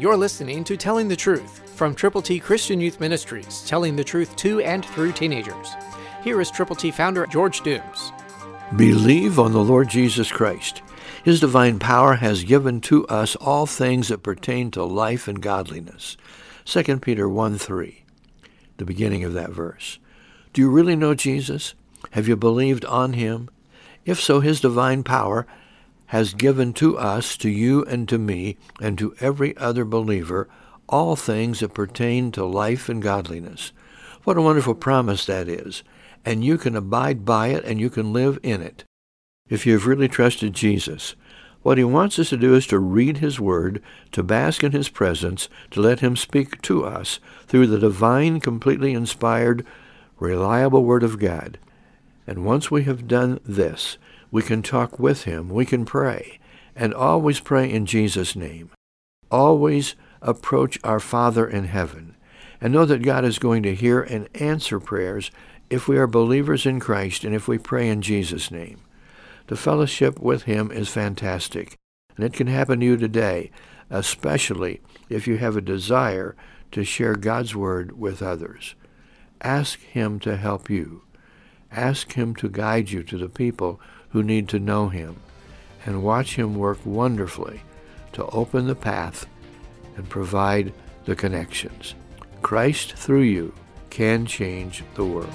You're listening to Telling the Truth from Triple T Christian Youth Ministries, telling the truth to and through teenagers. Here is Triple T founder George Dooms. Believe on the Lord Jesus Christ. His divine power has given to us all things that pertain to life and godliness. 2 Peter 1:3, the beginning of that verse. Do you really know Jesus? Have you believed on him? If so, his divine power has given to us, to you and to me, and to every other believer, all things that pertain to life and godliness. What a wonderful promise that is, and you can abide by it and you can live in it. If you've really trusted Jesus, what he wants us to do is to read his word, to bask in his presence, to let him speak to us through the divine, completely inspired, reliable word of God. And once we have done this, we can talk with him, we can pray, and always pray in Jesus' name. Always approach our Father in heaven, and know that God is going to hear and answer prayers if we are believers in Christ and if we pray in Jesus' name. The fellowship with him is fantastic, and it can happen to you today, especially if you have a desire to share God's word with others. Ask him to help you. Ask him to guide you to the people who need to know him, and watch him work wonderfully to open the path and provide the connections. Christ through you can change the world.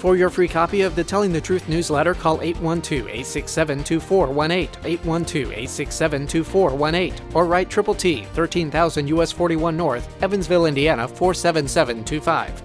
For your free copy of the Telling the Truth newsletter, call 812-867-2418, 812-867-2418, or write Triple T, 13,000 U.S. 41 North, Evansville, Indiana, 47725.